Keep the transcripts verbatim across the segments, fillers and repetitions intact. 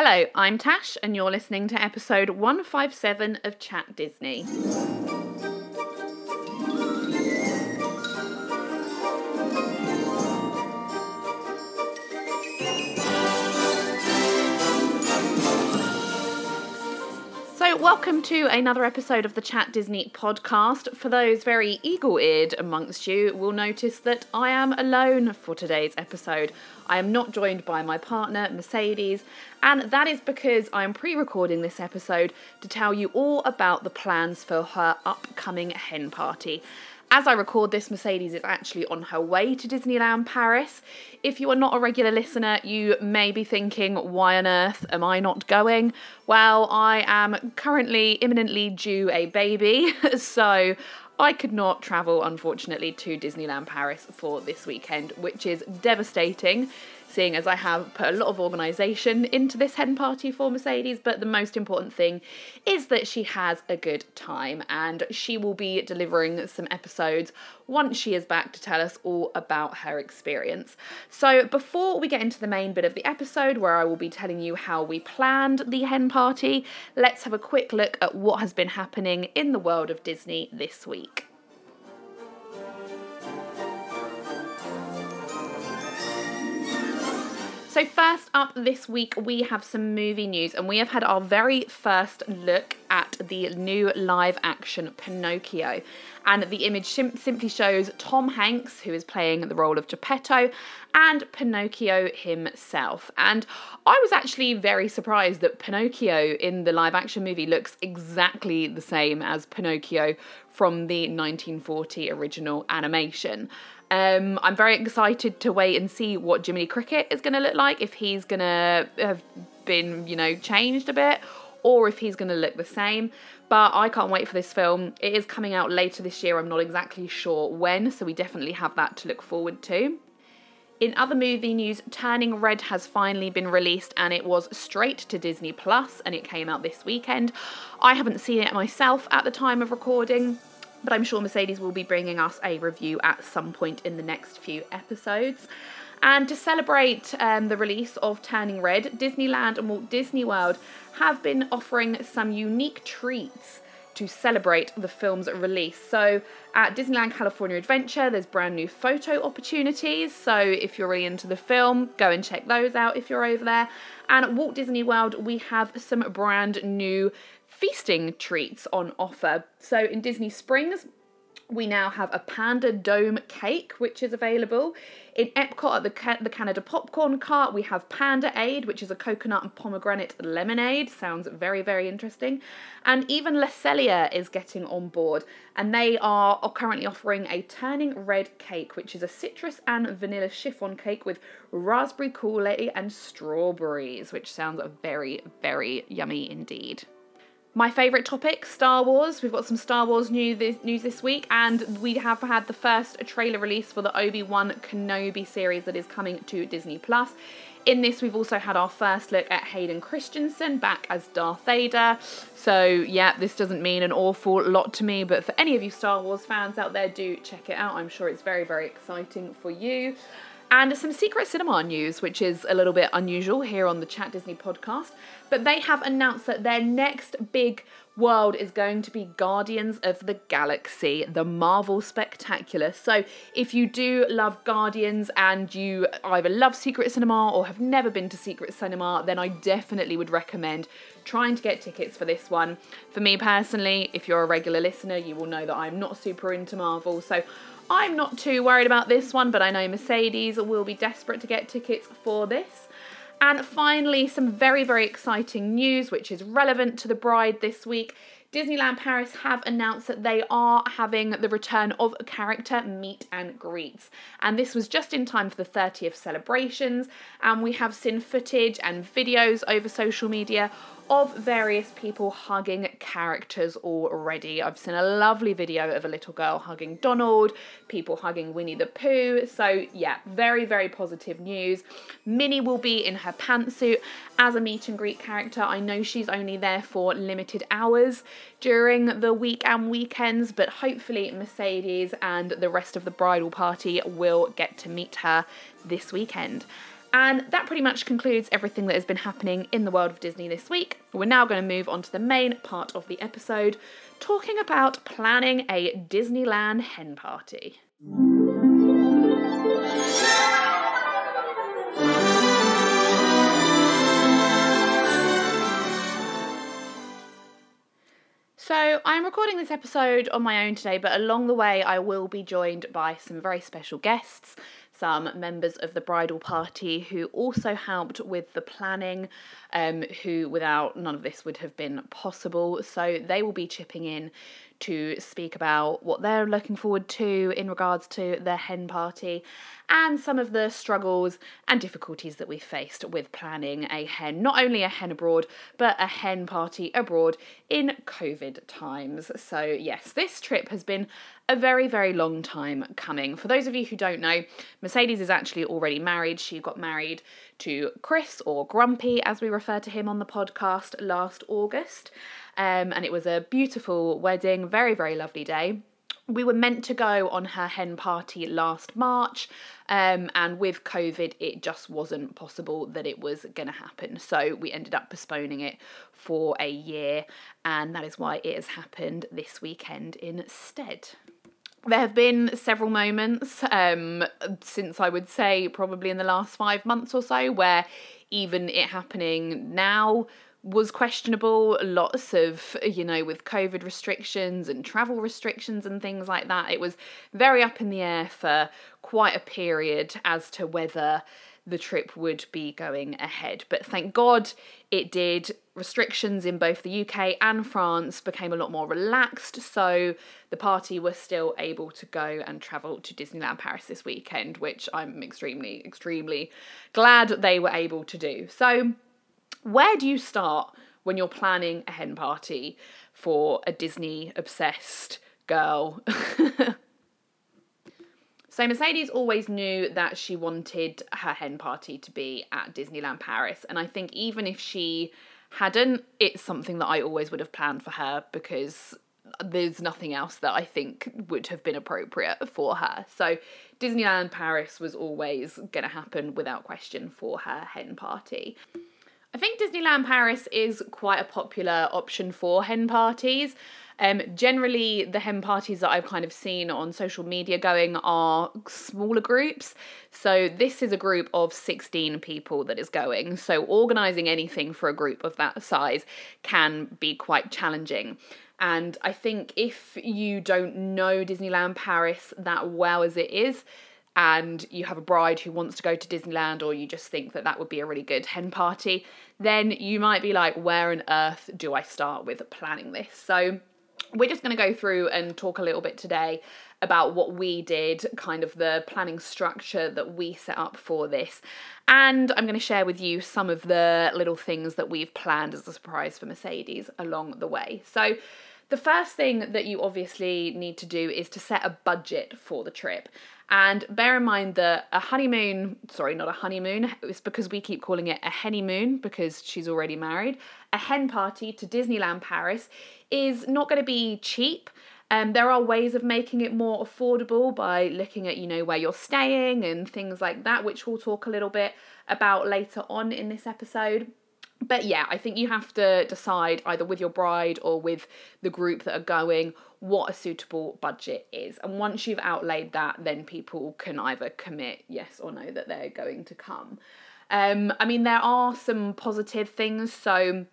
Hello, I'm Tash, and you're listening to episode one fifty-seven of Chat Disney. So welcome to another episode of the Chat Disney podcast. For those very eagle-eared amongst you will notice that I am alone for today's episode. I am not joined by my partner, Mercedes, and that is because I am pre-recording this episode to tell you all about the plans for her upcoming hen party. As I record this, Mercedes is actually on her way to Disneyland Paris. If you are not a regular listener, you may be thinking, why on earth am I not going? Well, I am currently imminently due a baby, so I could not travel, unfortunately, to Disneyland Paris for this weekend, which is devastating, seeing as I have put a lot of organisation into this hen party for Mercedes. But the most important thing is that she has a good time, and she will be delivering some episodes once she is back to tell us all about her experience. So before we get into the main bit of the episode, where I will be telling you how we planned the hen party, let's have a quick look at what has been happening in the world of Disney this week. So first up this week, we have some movie news, and we have had our very first look at the new live-action Pinocchio. And the image sim- simply shows Tom Hanks, who is playing the role of Geppetto, and Pinocchio himself. And I was actually very surprised that Pinocchio in the live-action movie looks exactly the same as Pinocchio from the nineteen forty original animation. Um, I'm very excited to wait and see what Jiminy Cricket is going to look like, if he's going to have been, you know, changed a bit, or if he's going to look the same. But I can't wait for this film. It is coming out later this year. I'm not exactly sure when, so we definitely have that to look forward to. In other movie news, Turning Red has finally been released, and it was straight to Disney Plus, and it came out this weekend. I haven't seen it myself at the time of recording, but I'm sure Mercedes will be bringing us a review at some point in the next few episodes. And to celebrate um, the release of Turning Red, Disneyland and Walt Disney World have been offering some unique treats to celebrate the film's release. So at Disneyland California Adventure, there's brand new photo opportunities. So if you're really into the film, go and check those out if you're over there. And at Walt Disney World, we have some brand new feasting treats on offer. So in Disney Springs, we now have a Panda Dome cake, which is available. In Epcot, at the, Ca- the Canada Popcorn Cart, we have Panda Aid, which is a coconut and pomegranate lemonade. Sounds very, very interesting. And even Le Cellier is getting on board, and they are, are currently offering a Turning Red cake, which is a citrus and vanilla chiffon cake with raspberry Kool-Aid and strawberries, which sounds very, very yummy indeed. My favourite topic, Star Wars. We've got some Star Wars news this week, and we have had the first trailer release for the Obi-Wan Kenobi series that is coming to Disney Plus. In this, we've also had our first look at Hayden Christensen back as Darth Vader. So yeah, this doesn't mean an awful lot to me, but for any of you Star Wars fans out there, do check it out. I'm sure it's very, very exciting for you. And some Secret Cinema news, which is a little bit unusual here on the Chat Disney podcast, but they have announced that their next big world is going to be Guardians of the Galaxy, the Marvel Spectacular. So if you do love Guardians and you either love Secret Cinema or have never been to Secret Cinema, then I definitely would recommend trying to get tickets for this one. For me personally, if you're a regular listener, you will know that I'm not super into Marvel, so I'm not too worried about this one, but I know Mercedes will be desperate to get tickets for this. And finally, some very, very exciting news, which is relevant to the bride this week. Disneyland Paris have announced that they are having the return of character meet and greets. And this was just in time for the thirtieth celebrations. And we have seen footage and videos over social media of various people hugging characters already. I've seen a lovely video of a little girl hugging Donald, people hugging Winnie the Pooh. So yeah, very, very positive news. Minnie will be in her pantsuit as a meet and greet character. I know she's only there for limited hours during the week and weekends, but hopefully Mercedes and the rest of the bridal party will get to meet her this weekend. And that pretty much concludes everything that has been happening in the world of Disney this week. We're now going to move on to the main part of the episode, talking about planning a Disneyland hen party. So I'm recording this episode on my own today, but along the way I will be joined by some very special guests, some members of the bridal party who also helped with the planning, um, who without none of this would have been possible. So they will be chipping in to speak about what they're looking forward to in regards to their hen party and some of the struggles and difficulties that we faced with planning a hen, not only a hen abroad, but a hen party abroad in COVID times. So yes, this trip has been a very, very long time coming. For those of you who don't know, Mercedes is actually already married. She got married to Chris, or Grumpy as we refer to him on the podcast, last August. Um, and it was a beautiful wedding, very, very lovely day. We were meant to go on her hen party last March, um, and with COVID, it just wasn't possible that it was going to happen. So we ended up postponing it for a year, and that is why it has happened this weekend instead. There have been several moments um, since, I would say, probably in the last five months or so, where even it happening now was questionable. Lots of, you know, with COVID restrictions and travel restrictions and things like that, it was very up in the air for quite a period as to whether the trip would be going ahead. But thank God it did. Restrictions in both the U K and France became a lot more relaxed, so the party were still able to go and travel to Disneyland Paris this weekend, which I'm extremely, extremely glad they were able to do. So where do you start when you're planning a hen party for a Disney-obsessed girl? So Mercedes always knew that she wanted her hen party to be at Disneyland Paris, and I think even if she hadn't, it's something that I always would have planned for her because there's nothing else that I think would have been appropriate for her. So Disneyland Paris was always going to happen without question for her hen party. I think Disneyland Paris is quite a popular option for hen parties. Um, generally, the hen parties that I've kind of seen on social media going are smaller groups. So this is a group of sixteen people that is going. So organising anything for a group of that size can be quite challenging. And I think if you don't know Disneyland Paris that well as it is, and you have a bride who wants to go to Disneyland, or you just think that that would be a really good hen party, then you might be like, where on earth do I start with planning this? So we're just going to go through and talk a little bit today about what we did, kind of the planning structure that we set up for this. And I'm going to share with you some of the little things that we've planned as a surprise for Mercedes along the way. So the first thing that you obviously need to do is to set a budget for the trip. And bear in mind that a honeymoon, sorry, not a honeymoon, it's because we keep calling it a hennymoon because she's already married. A hen party to Disneyland Paris is not going to be cheap. Um, there are ways of making it more affordable by looking at, you know, where you're staying and things like that, which we'll talk a little bit about later on in this episode. But yeah, I think you have to decide either with your bride or with the group that are going what a suitable budget is. And once you've outlaid that, then people can either commit yes or no that they're going to come. Um, I mean, there are some positive things. So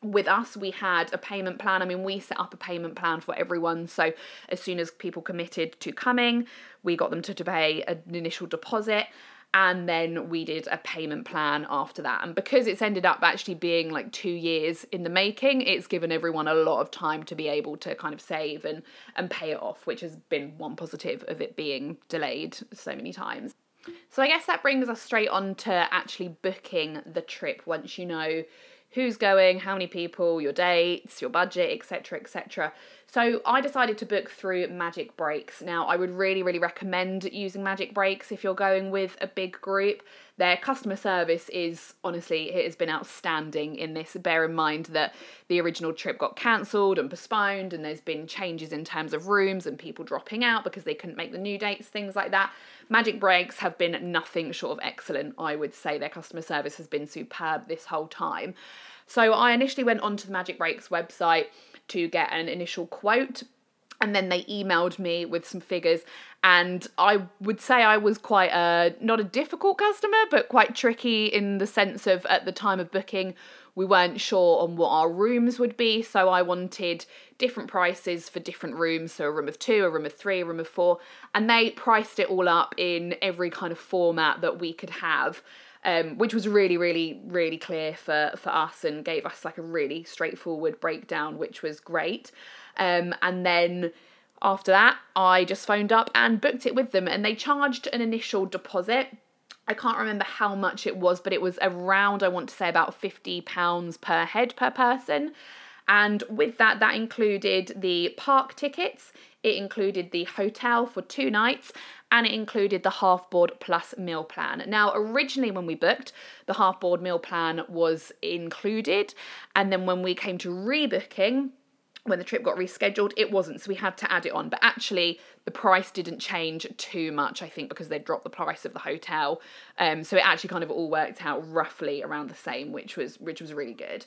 with us, we had a payment plan. I mean, we set up a payment plan for everyone. So as soon as people committed to coming, we got them to pay an initial deposit. And then we did a payment plan after that. And because it's ended up actually being like two years in the making, it's given everyone a lot of time to be able to kind of save and, and pay it off, which has been one positive of it being delayed so many times. So I guess that brings us straight on to actually booking the trip once you know who's going, how many people, your dates, your budget, et cetera, et cetera. So I decided to book through Magic Breaks. Now, I would really, really recommend using Magic Breaks if you're going with a big group. Their customer service is, honestly, it has been outstanding in this. Bear in mind that the original trip got cancelled and postponed, and there's been changes in terms of rooms and people dropping out because they couldn't make the new dates, things like that. Magic Breaks have been nothing short of excellent, I would say. Their customer service has been superb this whole time. So I initially went onto the Magic Breaks website to get an initial quote, and then they emailed me with some figures, and I would say I was quite a, not a difficult customer, but quite tricky in the sense of at the time of booking, we weren't sure on what our rooms would be, so I wanted different prices for different rooms, so a room of two, a room of three, a room of four, and they priced it all up in every kind of format that we could have. Um, which was really, really, really clear for, for us and gave us like a really straightforward breakdown, which was great. Um, and then after that, I just phoned up and booked it with them, and they charged an initial deposit. I can't remember how much it was, but it was around, I want to say about fifty pounds per head per person. And with that, that included the park tickets, it included the hotel for two nights, and it included the half-board plus meal plan. Now, originally when we booked, the half-board meal plan was included, and then when we came to rebooking, when the trip got rescheduled, it wasn't, so we had to add it on. But actually, the price didn't change too much, I think, because they dropped the price of the hotel. Um, so it actually kind of all worked out roughly around the same, which was which was really good.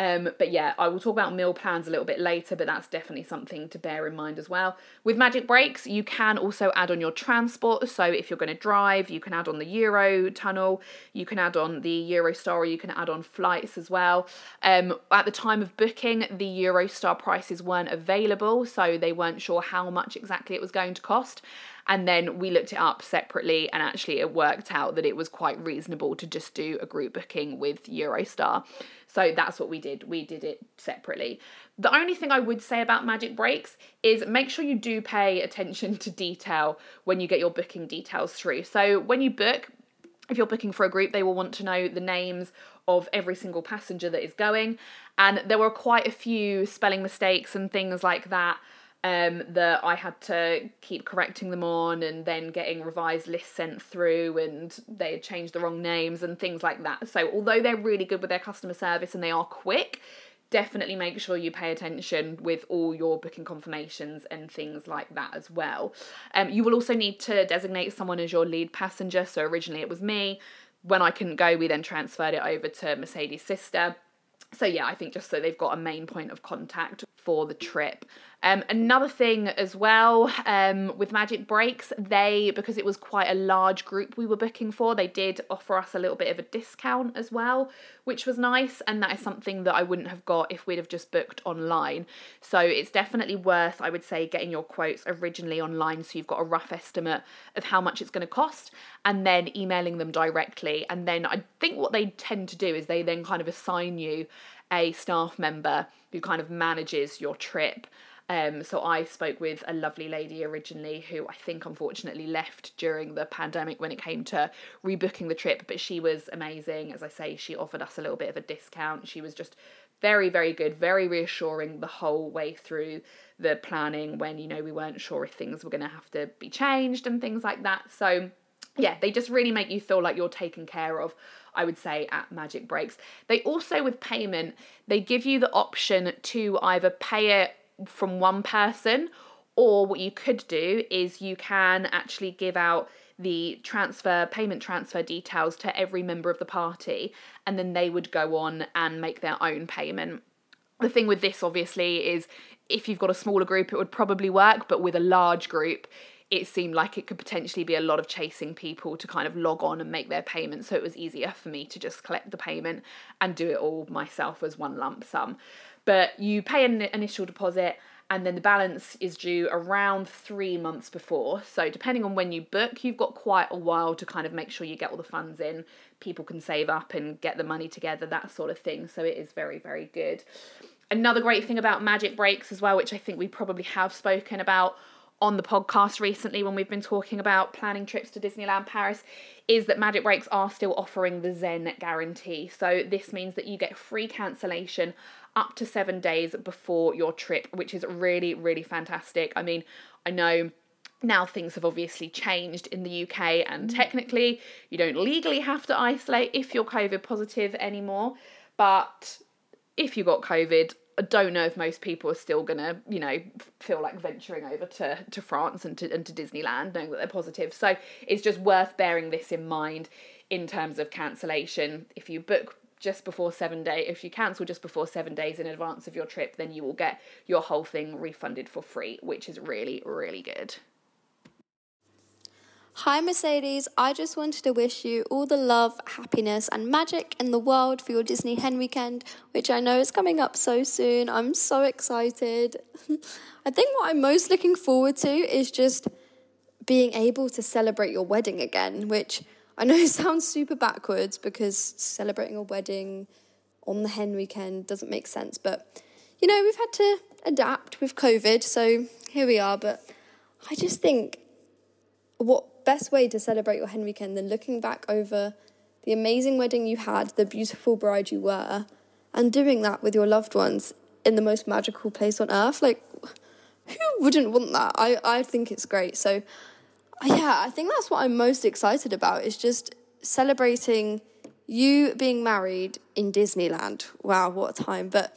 Um, but yeah, I will talk about meal plans a little bit later, but that's definitely something to bear in mind as well. With Magic Breaks, you can also add on your transport. So if you're going to drive, you can add on the Euro tunnel, you can add on the Eurostar, or you can add on flights as well. Um, at the time of booking, the Eurostar prices weren't available, so they weren't sure how much exactly it was going to cost. And then we looked it up separately, and actually it worked out that it was quite reasonable to just do a group booking with Eurostar. So that's what we did. We did it separately. The only thing I would say about Magic Breaks is make sure you do pay attention to detail when you get your booking details through. So when you book, if you're booking for a group, they will want to know the names of every single passenger that is going. And there were quite a few spelling mistakes and things like that. Um, that I had to keep correcting them on, and then getting revised lists sent through, and they had changed the wrong names and things like that. So although they're really good with their customer service and they are quick, definitely make sure you pay attention with all your booking confirmations and things like that as well. Um, you will also need to designate someone as your lead passenger. So originally it was me. When I couldn't go, we then transferred it over to Mercedes' sister. So yeah, I think just so they've got a main point of contact for the trip. Um, another thing as well, um, with Magic Breaks, they, because it was quite a large group we were booking for, they did offer us a little bit of a discount as well, which was nice. And that is something that I wouldn't have got if we'd have just booked online. So it's definitely worth, I would say, getting your quotes originally online, so you've got a rough estimate of how much it's going to cost, and then emailing them directly. And then I think what they tend to do is they then kind of assign you a staff member who kind of manages your trip. Um, so I spoke with a lovely lady originally who I think unfortunately left during the pandemic when it came to rebooking the trip, but she was amazing. As I say, she offered us a little bit of a discount. She was just very, very good, very reassuring the whole way through the planning when, you know, we weren't sure if things were going to have to be changed and things like that. So yeah, they just really make you feel like you're taken care of, I would say, at Magic Breaks. They also, with payment, they give you the option to either pay it from one person, or what you could do is you can actually give out the transfer, payment transfer details to every member of the party, and then they would go on and make their own payment. The thing with this, obviously, is if you've got a smaller group, it would probably work, but with a large group, it seemed like it could potentially be a lot of chasing people to kind of log on and make their payment. So it was easier for me to just collect the payment and do it all myself as one lump sum. But you pay an initial deposit, and then the balance is due around three months before. So depending on when you book, you've got quite a while to kind of make sure you get all the funds in. People can save up and get the money together, that sort of thing. So it is very, very good. Another great thing about Magic Breaks as well, which I think we probably have spoken about on the podcast recently when we've been talking about planning trips to Disneyland Paris is that Magic Breaks are still offering the Zen guarantee. So this means that you get free cancellation up to seven days before your trip, which is really, really fantastic. I mean, I know now things have obviously changed in the U K and technically you don't legally have to isolate if you're COVID positive anymore. But if you got COVID, I don't know if most people are still going to, you know, feel like venturing over to, to France and to, and to Disneyland knowing that they're positive. So it's just worth bearing this in mind in terms of cancellation. If you book just before seven days, if you cancel just before seven days in advance of your trip, then you will get your whole thing refunded for free, which is really, really good. Hi Mercedes, I just wanted to wish you all the love, happiness and magic in the world for your Disney Hen Weekend, which I know is coming up so soon. I'm so excited. I think what I'm most looking forward to is just being able to celebrate your wedding again, which I know sounds super backwards because celebrating a wedding on the Hen Weekend doesn't make sense. But, you know, we've had to adapt with COVID, so here we are. But I just think what best way to celebrate your Hen Weekend than looking back over the amazing wedding you had, the beautiful bride you were, and doing that with your loved ones in the most magical place on earth. Like, who wouldn't want that? I, I think it's great. So, yeah, I think that's what I'm most excited about, is just celebrating you being married in Disneyland. Wow, what a time. But,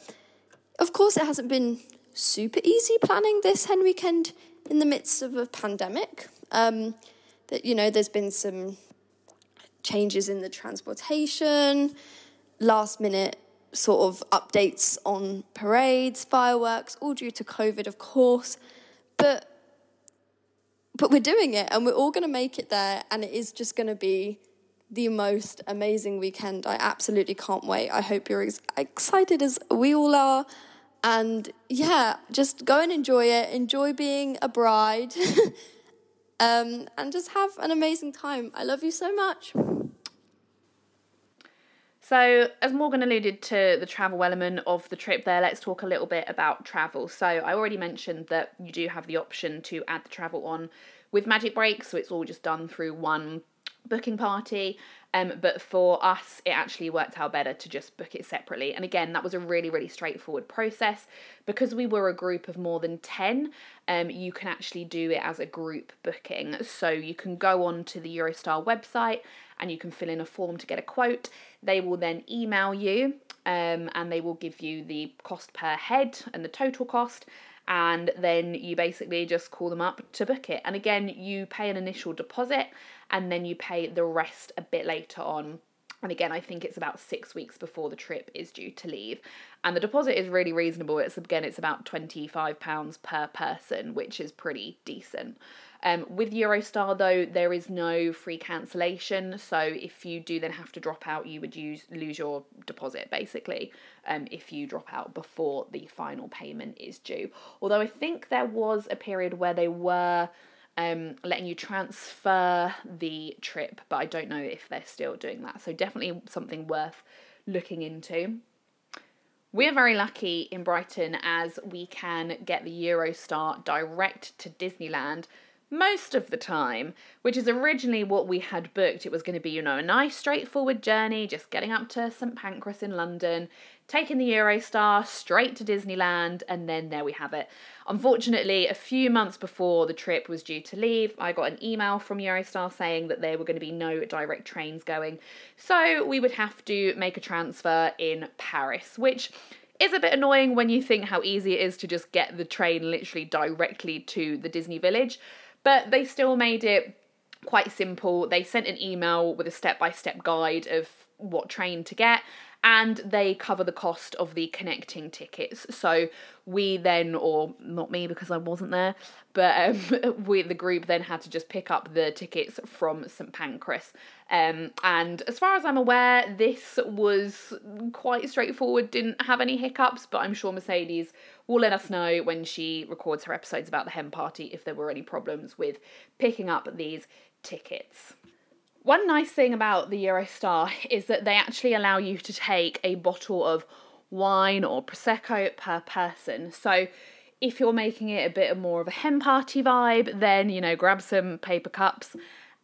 of course, it hasn't been super easy planning this Hen Weekend in the midst of a pandemic. Um... You know, there's been some changes in the transportation, last-minute sort of updates on parades, fireworks, all due to COVID, of course. But but we're doing it, and we're all going to make it there, and it is just going to be the most amazing weekend. I absolutely can't wait. I hope you're as excited as we all are. And, yeah, just go and enjoy it. Enjoy being a bride. Um, and just have an amazing time. I love you so much. So, as Morgan alluded to the travel element of the trip there, let's talk a little bit about travel. So, I already mentioned that you do have the option to add the travel on with Magic Breaks, so it's all just done through one booking party. Um, but for us, it actually worked out better to just book it separately. And again, that was a really, really straightforward process. Because we were a group of more than ten, um, you can actually do it as a group booking. So you can go on to the Eurostar website and you can fill in a form to get a quote. They will then email you um, and they will give you the cost per head and the total cost. And then you basically just call them up to book it. And again, you pay an initial deposit and then you pay the rest a bit later on. And again, I think it's about six weeks before the trip is due to leave. And the deposit is really reasonable. It's again, it's about twenty-five pounds per person, which is pretty decent. Um, with Eurostar, though, there is no free cancellation. So if you do then have to drop out, you would use, lose your deposit, basically, um, if you drop out before the final payment is due. Although I think there was a period where they were um, letting you transfer the trip, but I don't know if they're still doing that. So definitely something worth looking into. We're very lucky in Brighton as we can get the Eurostar direct to Disneyland most of the time, which is originally what we had booked. It was going to be, you know, a nice straightforward journey, just getting up to Saint Pancras in London, taking the Eurostar straight to Disneyland, and then there we have it. Unfortunately, a few months before the trip was due to leave, I got an email from Eurostar saying that there were going to be no direct trains going, so we would have to make a transfer in Paris, which is a bit annoying when you think how easy it is to just get the train literally directly to the Disney Village. But they still made it quite simple. They sent an email with a step-by-step guide of what train to get, and they cover the cost of the connecting tickets. So we then, or not me because I wasn't there, but um, we, the group then had to just pick up the tickets from Saint Pancras. Um, and as far as I'm aware, this was quite straightforward, didn't have any hiccups, but I'm sure Mercedes will let us know when she records her episodes about the hen party if there were any problems with picking up these tickets. One nice thing about the Eurostar is that they actually allow you to take a bottle of wine or Prosecco per person. So If you're making it a bit more of a hen party vibe, then, you know, grab some paper cups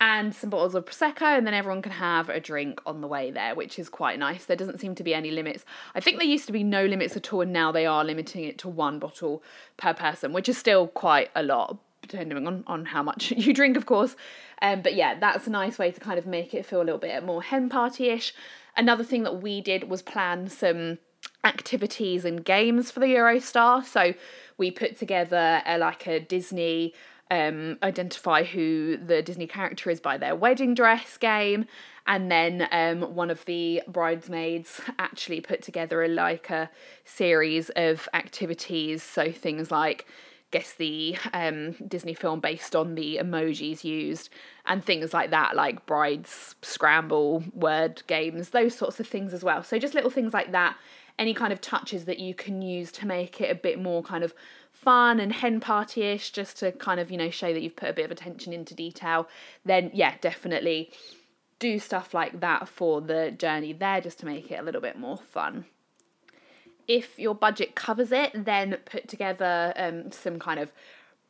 and some bottles of Prosecco, and then everyone can have a drink on the way there, which is quite nice. There doesn't seem to be any limits. I think there used to be no limits at all, and now they are limiting it to one bottle per person, which is still quite a lot, depending on, on how much you drink, of course. Um, but yeah, that's a nice way to kind of make it feel a little bit more hen party-ish. Another thing that we did was plan some activities and games for the Eurostar. So we put together a, like a Disney... Um, identify who the Disney character is by their wedding dress game, and then um, one of the bridesmaids actually put together a like a series of activities, so things like guess the um, Disney film based on the emojis used and things like that, like brides scramble word games, those sorts of things as well. So just little things like that, any kind of touches that you can use to make it a bit more kind of fun and hen party-ish, just to kind of, you know, show that you've put a bit of attention into detail, then yeah, definitely do stuff like that for the journey there, just to make it a little bit more fun. If your budget covers it, then put together um, some kind of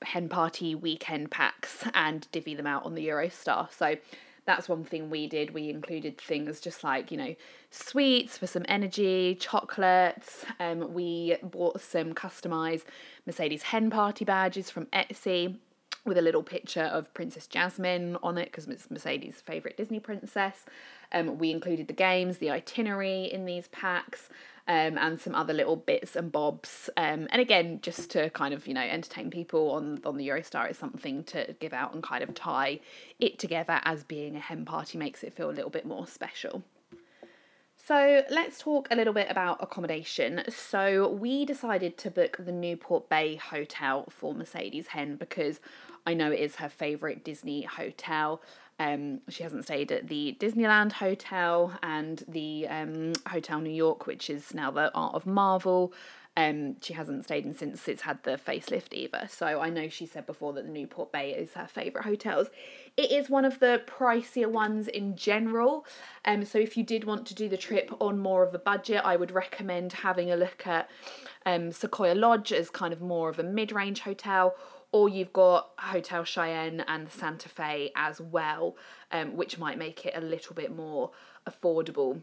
hen party weekend packs and divvy them out on the Eurostar. So that's one thing we did. We included things just like, you know, sweets for some energy, chocolates. Um, we bought some customised Mercedes hen party badges from Etsy with a little picture of Princess Jasmine on it, because it's Mercedes' favourite Disney princess. Um, we included the games, the itinerary in these packs, um, and some other little bits and bobs. Um, and again, just to kind of, you know, entertain people on, on the Eurostar, is something to give out and kind of tie it together as being a hen party, makes it feel a little bit more special. So let's talk a little bit about accommodation. So we decided to book the Newport Bay Hotel for Mercedes hen, because I know it is her favourite Disney hotel. Um, she hasn't stayed at the Disneyland Hotel and the um, Hotel New York, which is now the Art of Marvel. Um, she hasn't stayed in since it's had the facelift either. So I know she said before that the Newport Bay is her favourite hotels. It is one of the pricier ones in general. Um, so if you did want to do the trip on more of a budget, I would recommend having a look at um, Sequoia Lodge as kind of more of a mid-range hotel, or you've got Hotel Cheyenne and Santa Fe as well, um, which might make it a little bit more affordable.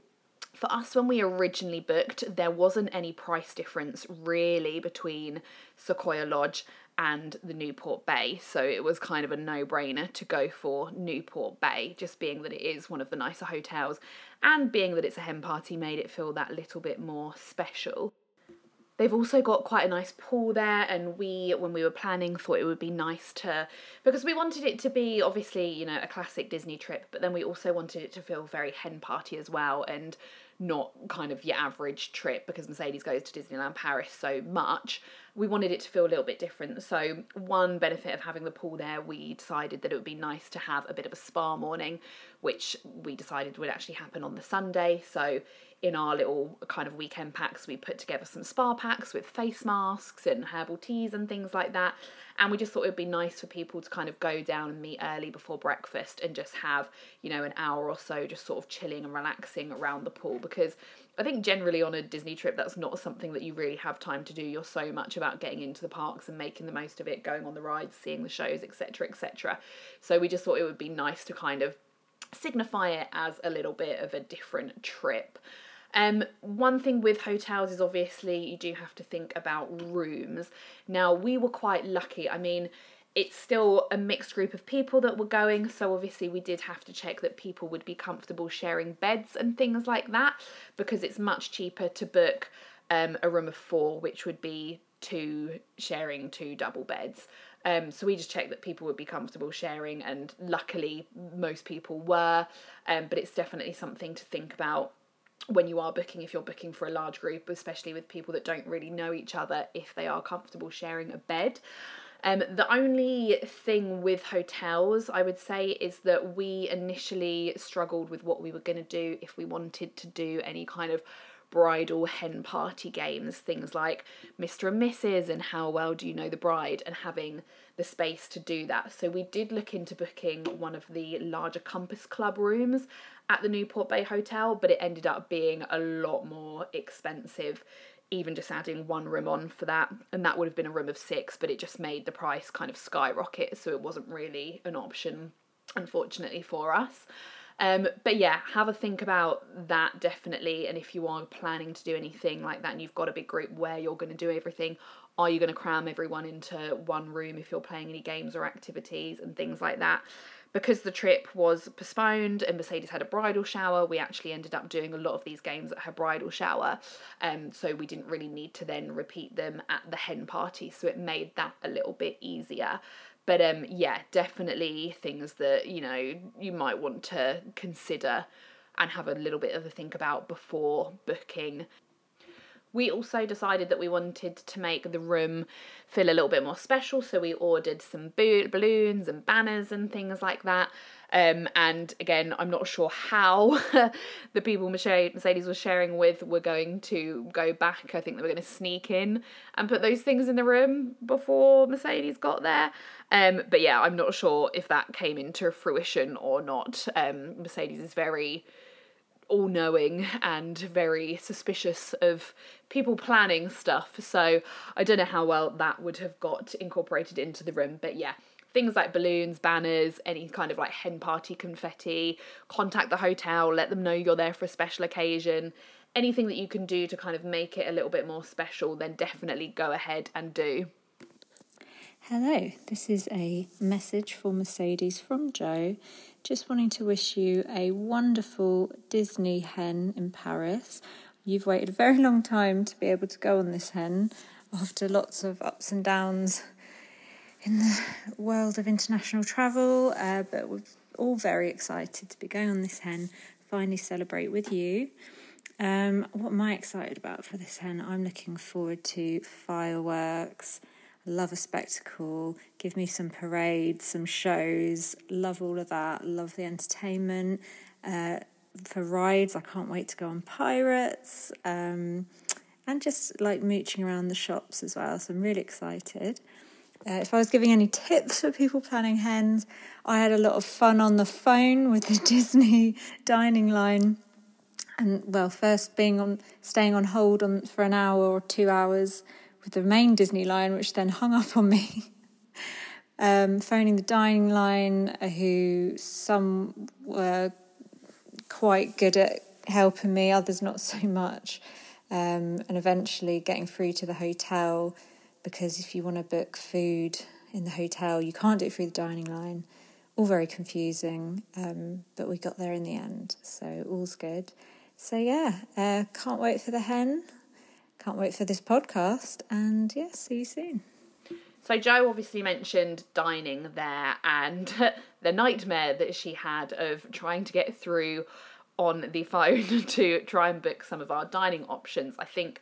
For us, when we originally booked, there wasn't any price difference really between Sequoia Lodge and the Newport Bay, so it was kind of a no-brainer to go for Newport Bay, just being that it is one of the nicer hotels, and being that it's a hen party made it feel that little bit more special. They've also got quite a nice pool there, and we, when we were planning, thought it would be nice to, because we wanted it to be obviously, you know, a classic Disney trip, but then we also wanted it to feel very hen party as well, and not kind of your average trip, because Mercedes goes to Disneyland Paris so much. We wanted it to feel a little bit different. So one benefit of having the pool there, we decided that it would be nice to have a bit of a spa morning, which we decided would actually happen on the Sunday. So in our little kind of weekend packs, we put together some spa packs with face masks and herbal teas and things like that. And we just thought it would be nice for people to kind of go down and meet early before breakfast and just have, you know, an hour or so just sort of chilling and relaxing around the pool, because I think generally on a Disney trip, that's not something that you really have time to do. You're so much about getting into the parks and making the most of it, going on the rides, seeing the shows, etc, et cetera. So we just thought it would be nice to kind of signify it as a little bit of a different trip. Um, one thing with hotels is obviously you do have to think about rooms. Now, we were quite lucky. I mean, it's still a mixed group of people that were going, so obviously we did have to check that people would be comfortable sharing beds and things like that, because it's much cheaper to book um, a room of four, which would be two sharing two double beds. Um, so we just checked that people would be comfortable sharing, and luckily most people were, um, but it's definitely something to think about when you are booking, if you're booking for a large group, especially with people that don't really know each other, if they are comfortable sharing a bed. Um, the only thing with hotels, I would say, is that we initially struggled with what we were going to do if we wanted to do any kind of bridal hen party games, things like Mister and Missus and How Well Do You Know the Bride, and having the space to do that. So we did look into booking one of the larger Compass Club rooms at the Newport Bay Hotel, but it ended up being a lot more expensive even just adding one room on for that, and that would have been a room of six, but it just made the price kind of skyrocket, so it wasn't really an option, unfortunately, for us. Um, but yeah, have a think about that definitely, and if you are planning to do anything like that and you've got a big group where you're going to do everything, are you going to cram everyone into one room if you're playing any games or activities and things like that? Because the trip was postponed and Mercedes had a bridal shower, we actually ended up doing a lot of these games at her bridal shower, um, so we didn't really need to then repeat them at the hen party, so it made that a little bit easier. But um, yeah, definitely things that, you know, you might want to consider and have a little bit of a think about before booking. We also decided that we wanted to make the room feel a little bit more special, so we ordered some bo- balloons and banners and things like that. Um, and again, I'm not sure how the people Mercedes was sharing with were going to go back. I think they were going to sneak in and put those things in the room before Mercedes got there. Um, but yeah, I'm not sure if that came into fruition or not. Um, Mercedes is very all-knowing and very suspicious of people planning stuff, so I don't know how well that would have got incorporated into the room. But yeah, things like balloons, banners, any kind of like hen party confetti, contact the hotel, let them know you're there for a special occasion, anything that you can do to kind of make it a little bit more special, then definitely go ahead and do. Hello, this is a message for Mercedes from Joe. Just wanting to wish you a wonderful Disney hen in Paris. You've waited a very long time to be able to go on this hen after lots of ups and downs in the world of international travel, uh, but we're all very excited to be going on this hen, finally celebrate with you. Um, what am I excited about for this hen? I'm looking forward to fireworks. Love a spectacle, give me some parades, some shows, love all of that, love the entertainment. Uh, for rides, I can't wait to go on Pirates, um, and just like mooching around the shops as well, so I'm really excited. Uh, if I was giving any tips for people planning hens, I had a lot of fun on the phone with the Disney dining line, and well, first being on, staying on hold on for an hour or two hours, with the main Disney line, which then hung up on me. um, phoning the dining line, who some were quite good at helping me, others not so much, um, and eventually getting through to the hotel, because if you want to book food in the hotel, you can't do it through the dining line. All very confusing, um, but we got there in the end, so all's good. So yeah, uh, can't wait for the hen. Can't wait for this podcast, and yes, yeah, see you soon. So Jo obviously mentioned dining there and the nightmare that she had of trying to get through on the phone to try and book some of our dining options. I think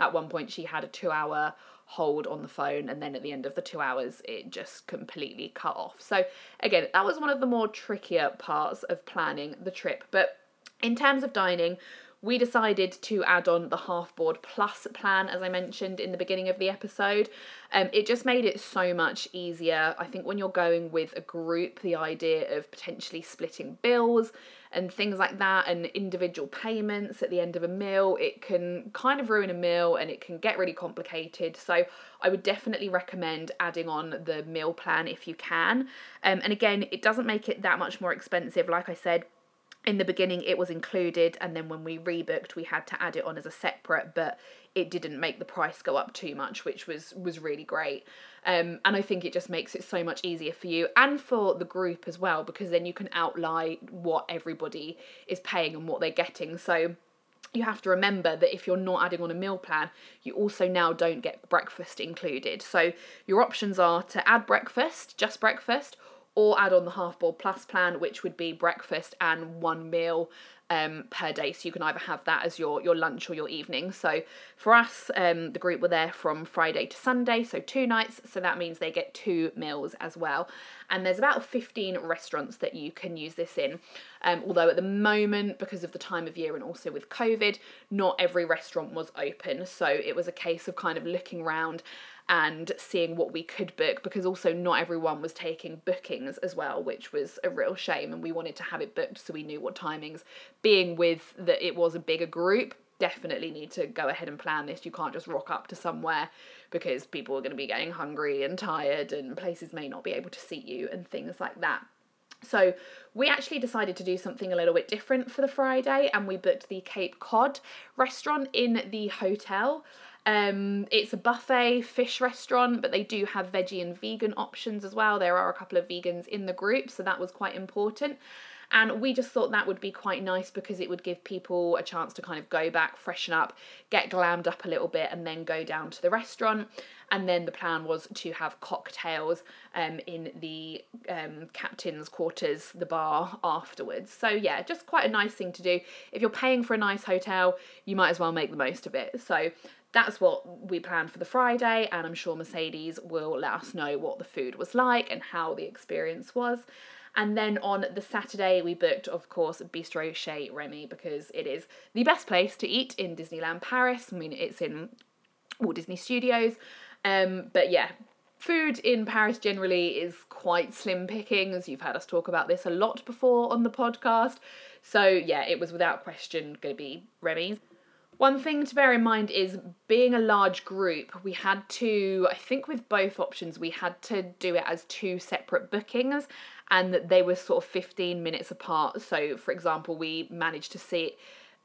at one point she had a two-hour hold on the phone, and then at the end of the two hours it just completely cut off. So again, that was one of the more trickier parts of planning the trip. But in terms of dining, we decided to add on the half board plus plan, as I mentioned in the beginning of the episode. Um, it just made it so much easier. I think when you're going with a group, the idea of potentially splitting bills and things like that and individual payments at the end of a meal, it can kind of ruin a meal and it can get really complicated. So I would definitely recommend adding on the meal plan if you can. Um, and again, it doesn't make it that much more expensive. Like I said, in the beginning it was included, and then when we rebooked we had to add it on as a separate, but it didn't make the price go up too much, which was was really great. Um, and I think it just makes it so much easier for you and for the group as well, because then you can outline what everybody is paying and what they're getting. So you have to remember that if you're not adding on a meal plan, you also now don't get breakfast included. So your options are to add breakfast, just breakfast, or add on the half board plus plan, which would be breakfast and one meal um, per day. So you can either have that as your, your lunch or your evening. So for us, um, the group were there from Friday to Sunday, so two nights. So that means they get two meals as well. And there's about fifteen restaurants that you can use this in. Um, although at the moment, because of the time of year and also with COVID, not every restaurant was open. So it was a case of kind of looking around and seeing what we could book, because also not everyone was taking bookings as well, which was a real shame, and we wanted to have it booked so we knew what timings. Being with that, it was a bigger group, definitely need to go ahead and plan this. You can't just rock up to somewhere because people are going to be getting hungry and tired and places may not be able to seat you and things like that. So we actually decided to do something a little bit different for the Friday, and we booked the Cape Cod restaurant in the hotel. Um, it's a buffet fish restaurant, but they do have veggie and vegan options as well. There are a couple of vegans in the group, so that was quite important. And we just thought that would be quite nice because it would give people a chance to kind of go back, freshen up, get glammed up a little bit, and then go down to the restaurant. And then the plan was to have cocktails um, in the um, Captain's Quarters, the bar, afterwards. So yeah, just quite a nice thing to do. If you're paying for a nice hotel, you might as well make the most of it. So that's what we planned for the Friday, and I'm sure Mercedes will let us know what the food was like and how the experience was. And then on the Saturday, we booked, of course, Bistro Chez Remy, because it is the best place to eat in Disneyland Paris. I mean, it's in Walt Disney Studios. Um, but yeah, food in Paris generally is quite slim pickings. You've had us talk about this a lot before on the podcast. So yeah, it was without question going to be Remy's. One thing to bear in mind is, being a large group, we had to, I think with both options, we had to do it as two separate bookings, and that they were sort of fifteen minutes apart. So for example, we managed to seat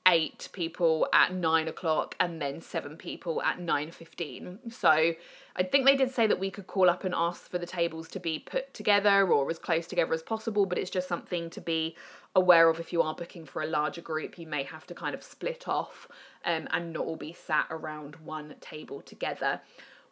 eight people at nine o'clock and then seven people at nine fifteen. So I think they did say that we could call up and ask for the tables to be put together or as close together as possible, but it's just something to be aware of. If you are booking for a larger group, you may have to kind of split off um, and not all be sat around one table together.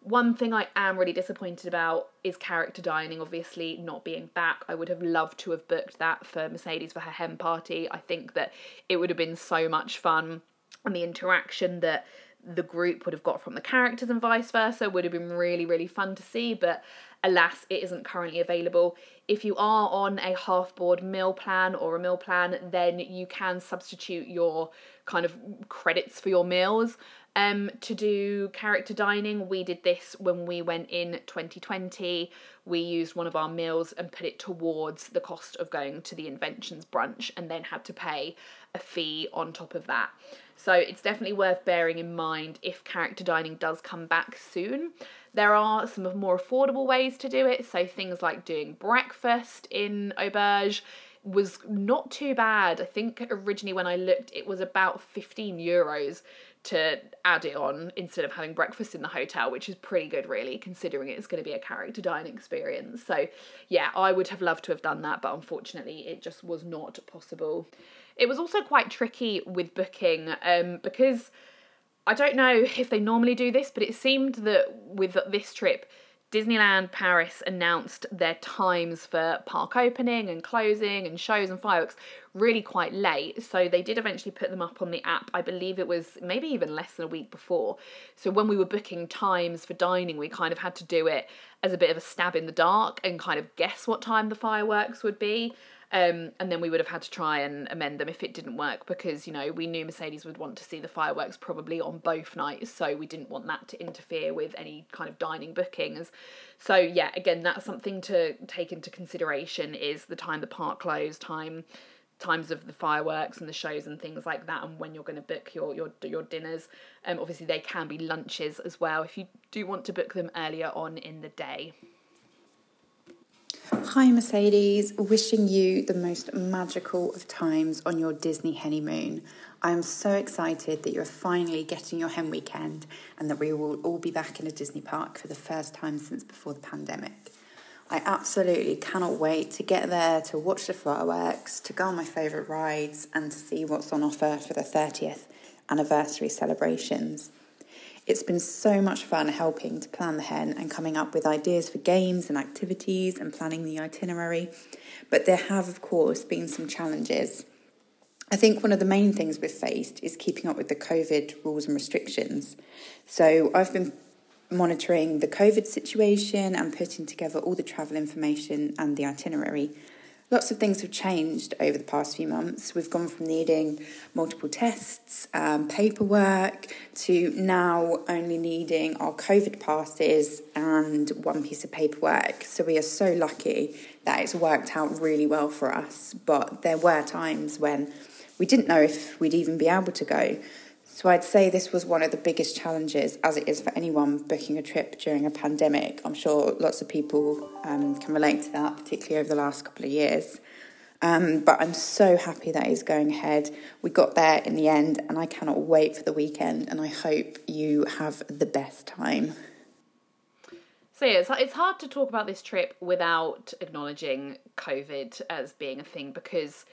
One thing I am really disappointed about is character dining, obviously, not being back. I would have loved to have booked that for Mercedes for her hen party. I think that it would have been so much fun, and the interaction that the group would have got from the characters and vice versa would have been really, really fun to see, but alas, it isn't currently available. If you are on a half-board meal plan or a meal plan, then you can substitute your kind of credits for your meals um, to do character dining. We did this when we went in twenty twenty. We used one of our meals and put it towards the cost of going to the Inventions brunch, and then had to pay a fee on top of that. So it's definitely worth bearing in mind if character dining does come back soon. There are some more affordable ways to do it. So things like doing breakfast in auberge was not too bad. I think originally when I looked, it was about fifteen euros to add it on instead of having breakfast in the hotel, which is pretty good really, considering it's going to be a character dining experience. So yeah, I would have loved to have done that, but unfortunately it just was not possible. It was also quite tricky with booking um, because I don't know if they normally do this, but it seemed that with this trip, Disneyland Paris announced their times for park opening and closing and shows and fireworks really quite late. So they did eventually put them up on the app. I believe it was maybe even less than a week before. So when we were booking times for dining, we kind of had to do it as a bit of a stab in the dark and kind of guess what time the fireworks would be. Um, and then we would have had to try and amend them if it didn't work, because, you know, we knew Mercedes would want to see the fireworks probably on both nights, so we didn't want that to interfere with any kind of dining bookings. So yeah, again, that's something to take into consideration, is the time the park closed, time times of the fireworks and the shows and things like that, and when you're going to book your your your dinners. Um, obviously they can be lunches as well if you do want to book them earlier on in the day. Hi Mercedes, wishing you the most magical of times on your Disney honeymoon. I am so excited that you're finally getting your hen weekend and that we will all be back in a Disney park for the first time since before the pandemic. I absolutely cannot wait to get there, to watch the fireworks, to go on my favourite rides, and to see what's on offer for the thirtieth anniversary celebrations. It's been so much fun helping to plan the hen and coming up with ideas for games and activities and planning the itinerary. But there have, of course, been some challenges. I think one of the main things we've faced is keeping up with the COVID rules and restrictions. So I've been monitoring the COVID situation and putting together all the travel information and the itinerary. Lots of things have changed over the past few months. We've gone from needing multiple tests, um, paperwork, to now only needing our COVID passes and one piece of paperwork. So we are so lucky that it's worked out really well for us. But there were times when we didn't know if we'd even be able to go. So I'd say this was one of the biggest challenges, as it is for anyone booking a trip during a pandemic. I'm sure lots of people um, can relate to that, particularly over the last couple of years. Um, but I'm so happy that it's going ahead. We got there in the end, and I cannot wait for the weekend, and I hope you have the best time. So yeah, it's, it's hard to talk about this trip without acknowledging COVID as being a thing, because,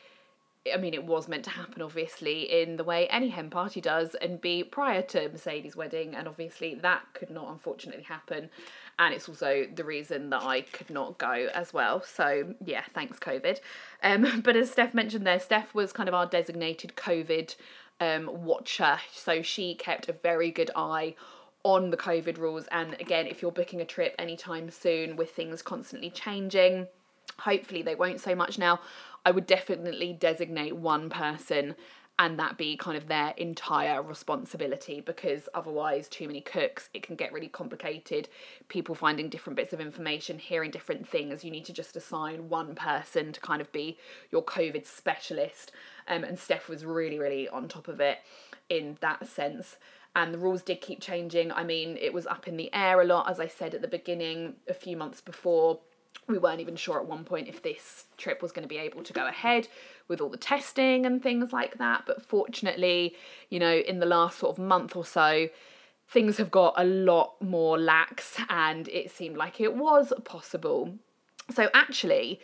I mean, it was meant to happen, obviously, in the way any hen party does, and be prior to Mercedes' wedding, and obviously that could not, unfortunately, happen. And it's also the reason that I could not go as well. So, yeah, thanks, COVID. Um, but as Steph mentioned there, Steph was kind of our designated COVID um, watcher. So she kept a very good eye on the COVID rules. And again, if you're booking a trip anytime soon with things constantly changing, hopefully they won't so much now, I would definitely designate one person and that be kind of their entire responsibility, because otherwise too many cooks, it can get really complicated, people finding different bits of information, hearing different things. You need to just assign one person to kind of be your COVID specialist. Um, and Steph was really, really on top of it in that sense. And the rules did keep changing. I mean, it was up in the air a lot, as I said at the beginning, a few months before. We weren't even sure at one point if this trip was going to be able to go ahead with all the testing and things like that. But fortunately, you know, in the last sort of month or so, things have got a lot more lax, and it seemed like it was possible. So actually,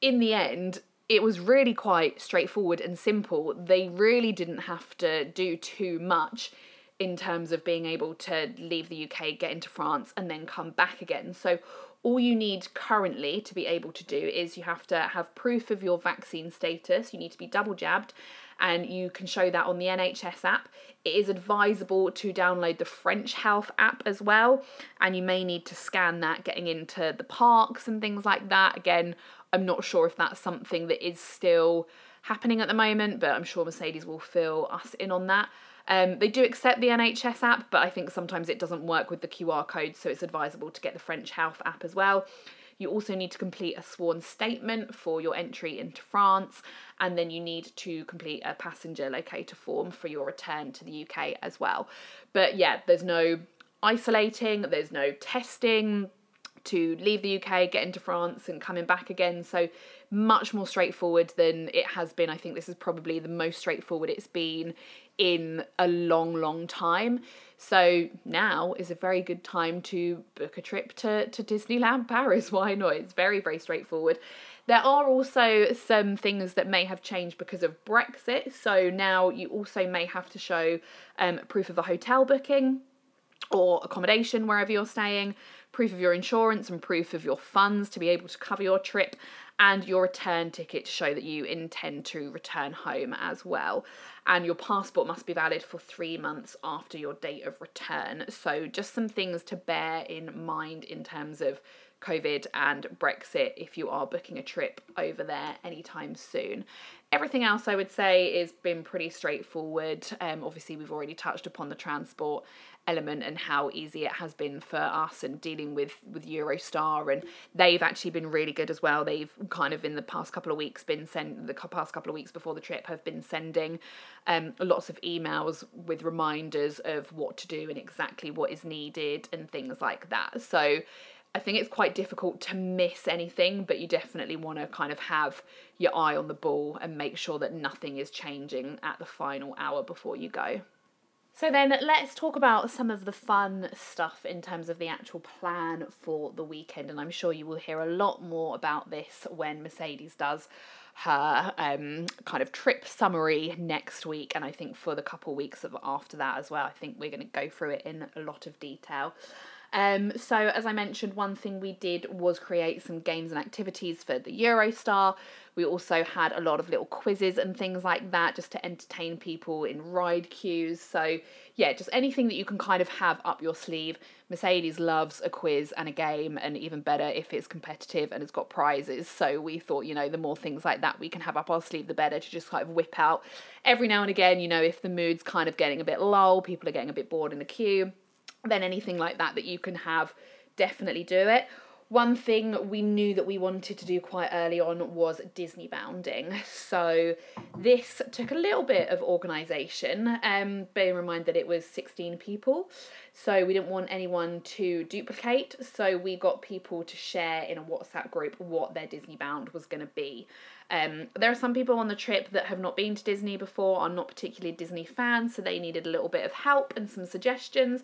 in the end, it was really quite straightforward and simple. They really didn't have to do too much in terms of being able to leave the U K, get into France, and then come back again. So all you need currently to be able to do is you have to have proof of your vaccine status. You need to be double jabbed, and you can show that on the N H S app. It is advisable to download the French Health app as well, and you may need to scan that getting into the parks and things like that. Again, I'm not sure if that's something that is still happening at the moment, but I'm sure Mercedes will fill us in on that. Um, they do accept the N H S app, but I think sometimes it doesn't work with the Q R code, so it's advisable to get the French Health app as well. You also need to complete a sworn statement for your entry into France, and then you need to complete a passenger locator form for your return to the U K as well. But yeah, there's no isolating, there's no testing to leave the U K, get into France and coming back again. So much more straightforward than it has been. I think this is probably the most straightforward it's been in a long, long time. So now is a very good time to book a trip to, to Disneyland Paris. Why not? It's very, very straightforward. There are also some things that may have changed because of Brexit. So now you also may have to show um, proof of a hotel booking or accommodation wherever you're staying, proof of your insurance and proof of your funds to be able to cover your trip, and your return ticket to show that you intend to return home as well. And your passport must be valid for three months after your date of return. So just some things to bear in mind in terms of COVID and Brexit if you are booking a trip over there anytime soon. Everything else I would say has been pretty straightforward. Um, obviously we've already touched upon the transport element and how easy it has been for us, and dealing with with Eurostar, and they've actually been really good as well. They've kind of in the past couple of weeks been sent the past couple of weeks before the trip have been sending um lots of emails with reminders of what to do and exactly what is needed and things like that. So I think it's quite difficult to miss anything, but you definitely want to kind of have your eye on the ball and make sure that nothing is changing at the final hour before you go. So then let's talk about some of the fun stuff in terms of the actual plan for the weekend. And I'm sure you will hear a lot more about this when Mercedes does her um, kind of trip summary next week. And I think for the couple weeks of after that as well, I think we're going to go through it in a lot of detail. Um, so as I mentioned, one thing we did was create some games and activities for the Eurostar. We also had a lot of little quizzes and things like that just to entertain people in ride queues. So yeah, just anything that you can kind of have up your sleeve. Mercedes loves a quiz and a game, and even better if it's competitive and it's got prizes. So we thought, you know, the more things like that we can have up our sleeve, the better, to just kind of whip out every now and again, you know, if the mood's kind of getting a bit lull, people are getting a bit bored in the queue, then anything like that that you can have, definitely do it. One thing we knew that we wanted to do quite early on was Disney bounding. So this took a little bit of organisation, um, bear in mind that it was sixteen people. So we didn't want anyone to duplicate. So we got people to share in a WhatsApp group what their Disney bound was going to be. Um, there are some people on the trip that have not been to Disney before, are not particularly Disney fans, so they needed a little bit of help and some suggestions.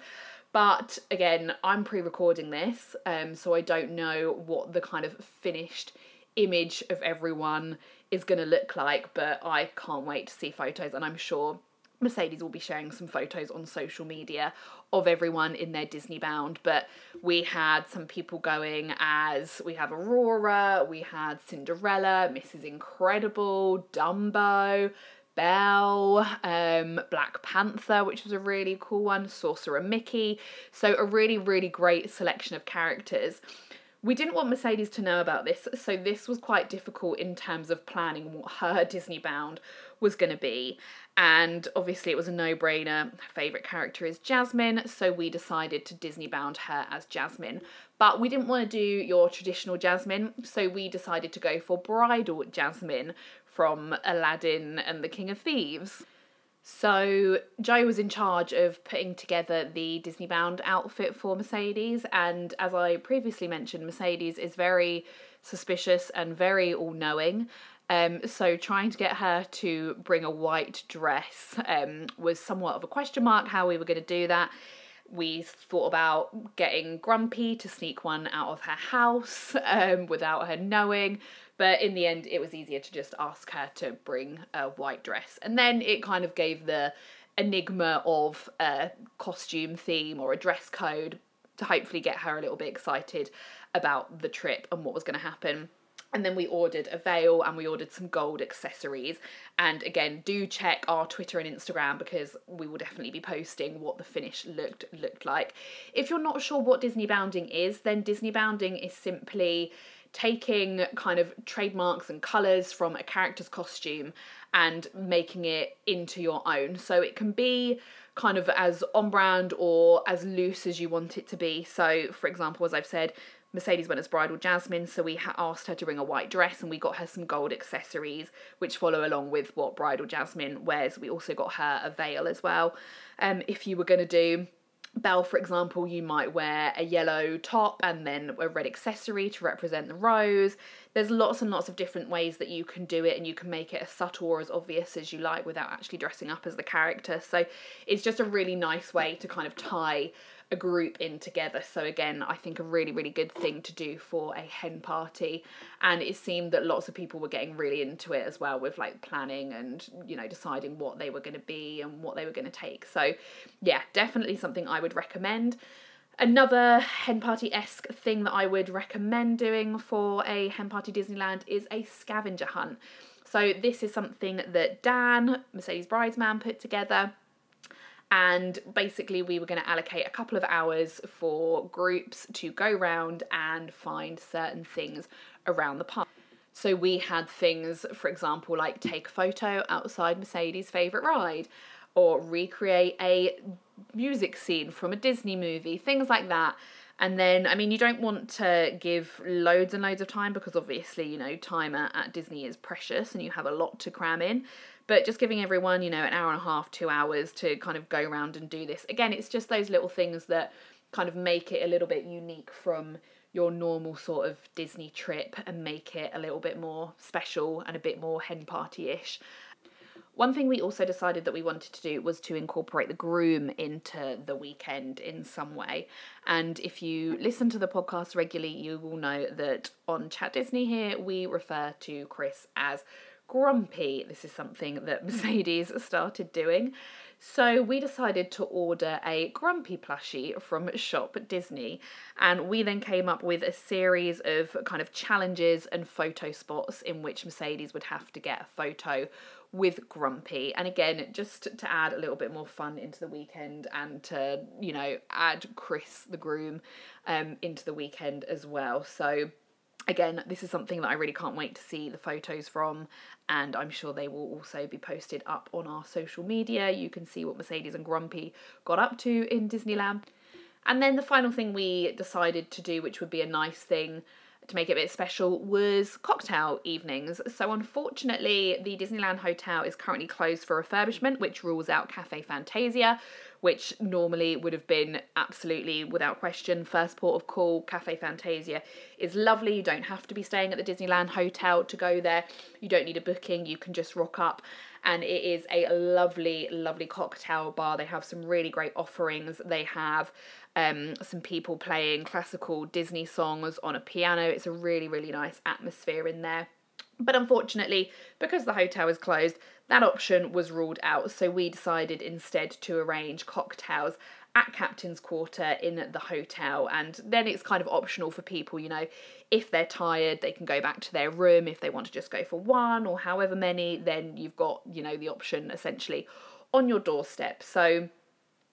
But again, I'm pre-recording this, um, so I don't know what the kind of finished image of everyone is going to look like, but I can't wait to see photos, and I'm sure Mercedes will be sharing some photos on social media of everyone in their Disney bound. But we had some people going as, we have Aurora, we had Cinderella, Missus Incredible, Dumbo, Belle, um, Black Panther, which was a really cool one, Sorcerer Mickey. So a really, really great selection of characters. We didn't want Mercedes to know about this, so this was quite difficult in terms of planning what her Disney bound was going to be. And obviously it was a no-brainer. Her favourite character is Jasmine, so we decided to Disney bound her as Jasmine. But we didn't want to do your traditional Jasmine, so we decided to go for bridal Jasmine from Aladdin and the King of Thieves. So Jo was in charge of putting together the Disney bound outfit for Mercedes, and as I previously mentioned, Mercedes is very suspicious and very all-knowing, um, so trying to get her to bring a white dress um, was somewhat of a question mark how we were going to do that. We thought about getting Grumpy to sneak one out of her house um, without her knowing, but in the end it was easier to just ask her to bring a white dress. And then it kind of gave the enigma of a costume theme or a dress code to hopefully get her a little bit excited about the trip and what was going to happen. And then we ordered a veil and we ordered some gold accessories. And again, do check our Twitter and Instagram because we will definitely be posting what the finish looked looked like. If you're not sure what Disney bounding is, then Disney bounding is simply taking kind of trademarks and colours from a character's costume and making it into your own. So it can be kind of as on-brand or as loose as you want it to be. So, for example, as I've said, Mercedes went as bridal Jasmine, so we ha- asked her to bring a white dress and we got her some gold accessories which follow along with what bridal Jasmine wears. We also got her a veil as well. Um, if you were going to do Belle, for example, you might wear a yellow top and then a red accessory to represent the rose. There's lots and lots of different ways that you can do it, and you can make it as subtle or as obvious as you like without actually dressing up as the character. So it's just a really nice way to kind of tie a group in together. So again, I think a really, really good thing to do for a hen party. And it seemed that lots of people were getting really into it as well with like planning and, you know, deciding what they were going to be and what they were going to take. So yeah, definitely something I would recommend. Another hen party-esque thing that I would recommend doing for a hen party Disneyland is a scavenger hunt. So this is something that Dan, Mercedes' bridesman, put together. And basically we were going to allocate a couple of hours for groups to go round and find certain things around the park. So we had things, for example, like take a photo outside Mercedes' favourite ride, or recreate a music scene from a Disney movie, things like that. And then, I mean, you don't want to give loads and loads of time because obviously, you know, time at Disney is precious and you have a lot to cram in. But just giving everyone, you know, an hour and a half, two hours to kind of go around and do this. Again, it's just those little things that kind of make it a little bit unique from your normal sort of Disney trip and make it a little bit more special and a bit more hen party-ish. One thing we also decided that we wanted to do was to incorporate the groom into the weekend in some way. And if you listen to the podcast regularly, you will know that on Chat Disney here, we refer to Chris as Grumpy. This is something that Mercedes started doing. So we decided to order a Grumpy plushie from Shop Disney. And we then came up with a series of kind of challenges and photo spots in which Mercedes would have to get a photo with Grumpy. And again, just to add a little bit more fun into the weekend and to, you know, add Chris the groom um, into the weekend as well. So again, this is something that I really can't wait to see the photos from, and I'm sure they will also be posted up on our social media. You can see what Mercedes and Grumpy got up to in Disneyland. And then the final thing we decided to do, which would be a nice thing to make it a bit special, was cocktail evenings. So unfortunately, the Disneyland Hotel is currently closed for refurbishment, which rules out Cafe Fantasia, which normally would have been absolutely, without question, first port of call. Cafe Fantasia is lovely. You don't have to be staying at the Disneyland Hotel to go there. You don't need a booking. You can just rock up. And it is a lovely, lovely cocktail bar. They have some really great offerings. They have um, some people playing classical Disney songs on a piano. It's a really, really nice atmosphere in there. But unfortunately, because the hotel is closed, that option was ruled out, so we decided instead to arrange cocktails at Captain's Quarter in the hotel. And then it's kind of optional for people, you know, if they're tired, they can go back to their room. If they want to just go for one or however many, then you've got, you know, the option essentially on your doorstep. So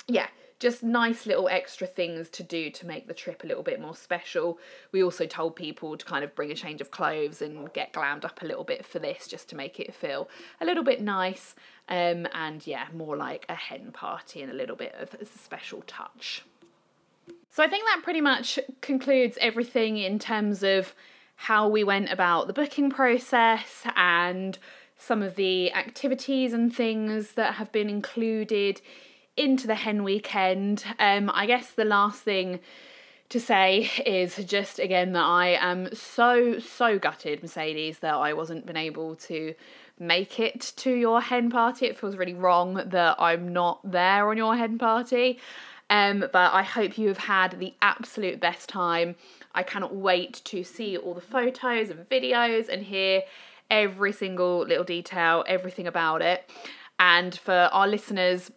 yeah, just nice little extra things to do to make the trip a little bit more special. We also told people to kind of bring a change of clothes and get glammed up a little bit for this, just to make it feel a little bit nice. Um, and yeah, more like a hen party and a little bit of a special touch. So I think that pretty much concludes everything in terms of how we went about the booking process and some of the activities and things that have been included into the hen weekend. Um, I guess the last thing to say is just again that I am so, so gutted, Mercedes, that I wasn't been able to make it to your hen party. It feels really wrong that I'm not there on your hen party. Um, but I hope you have had the absolute best time. I cannot wait to see all the photos and videos and hear every single little detail, everything about it. And for our listeners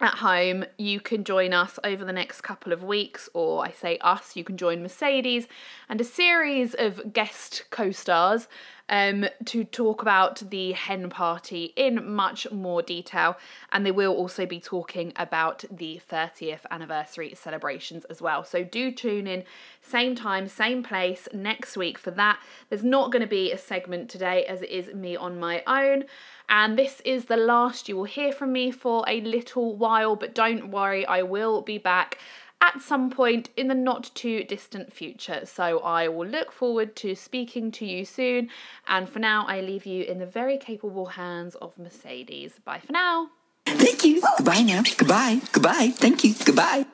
at home, you can join us over the next couple of weeks, or I say us, you can join Mercedes and a series of guest co-stars um, to talk about the hen party in much more detail, and they will also be talking about the thirtieth anniversary celebrations as well. So do tune in, same time, same place next week for that. There's not going to be a segment today as it is me on my own. And this is the last you will hear from me for a little while, but don't worry, I will be back at some point in the not too distant future. So I will look forward to speaking to you soon. And for now, I leave you in the very capable hands of Mercedes. Bye for now. Thank you. Goodbye now. Goodbye. Goodbye. Thank you. Goodbye.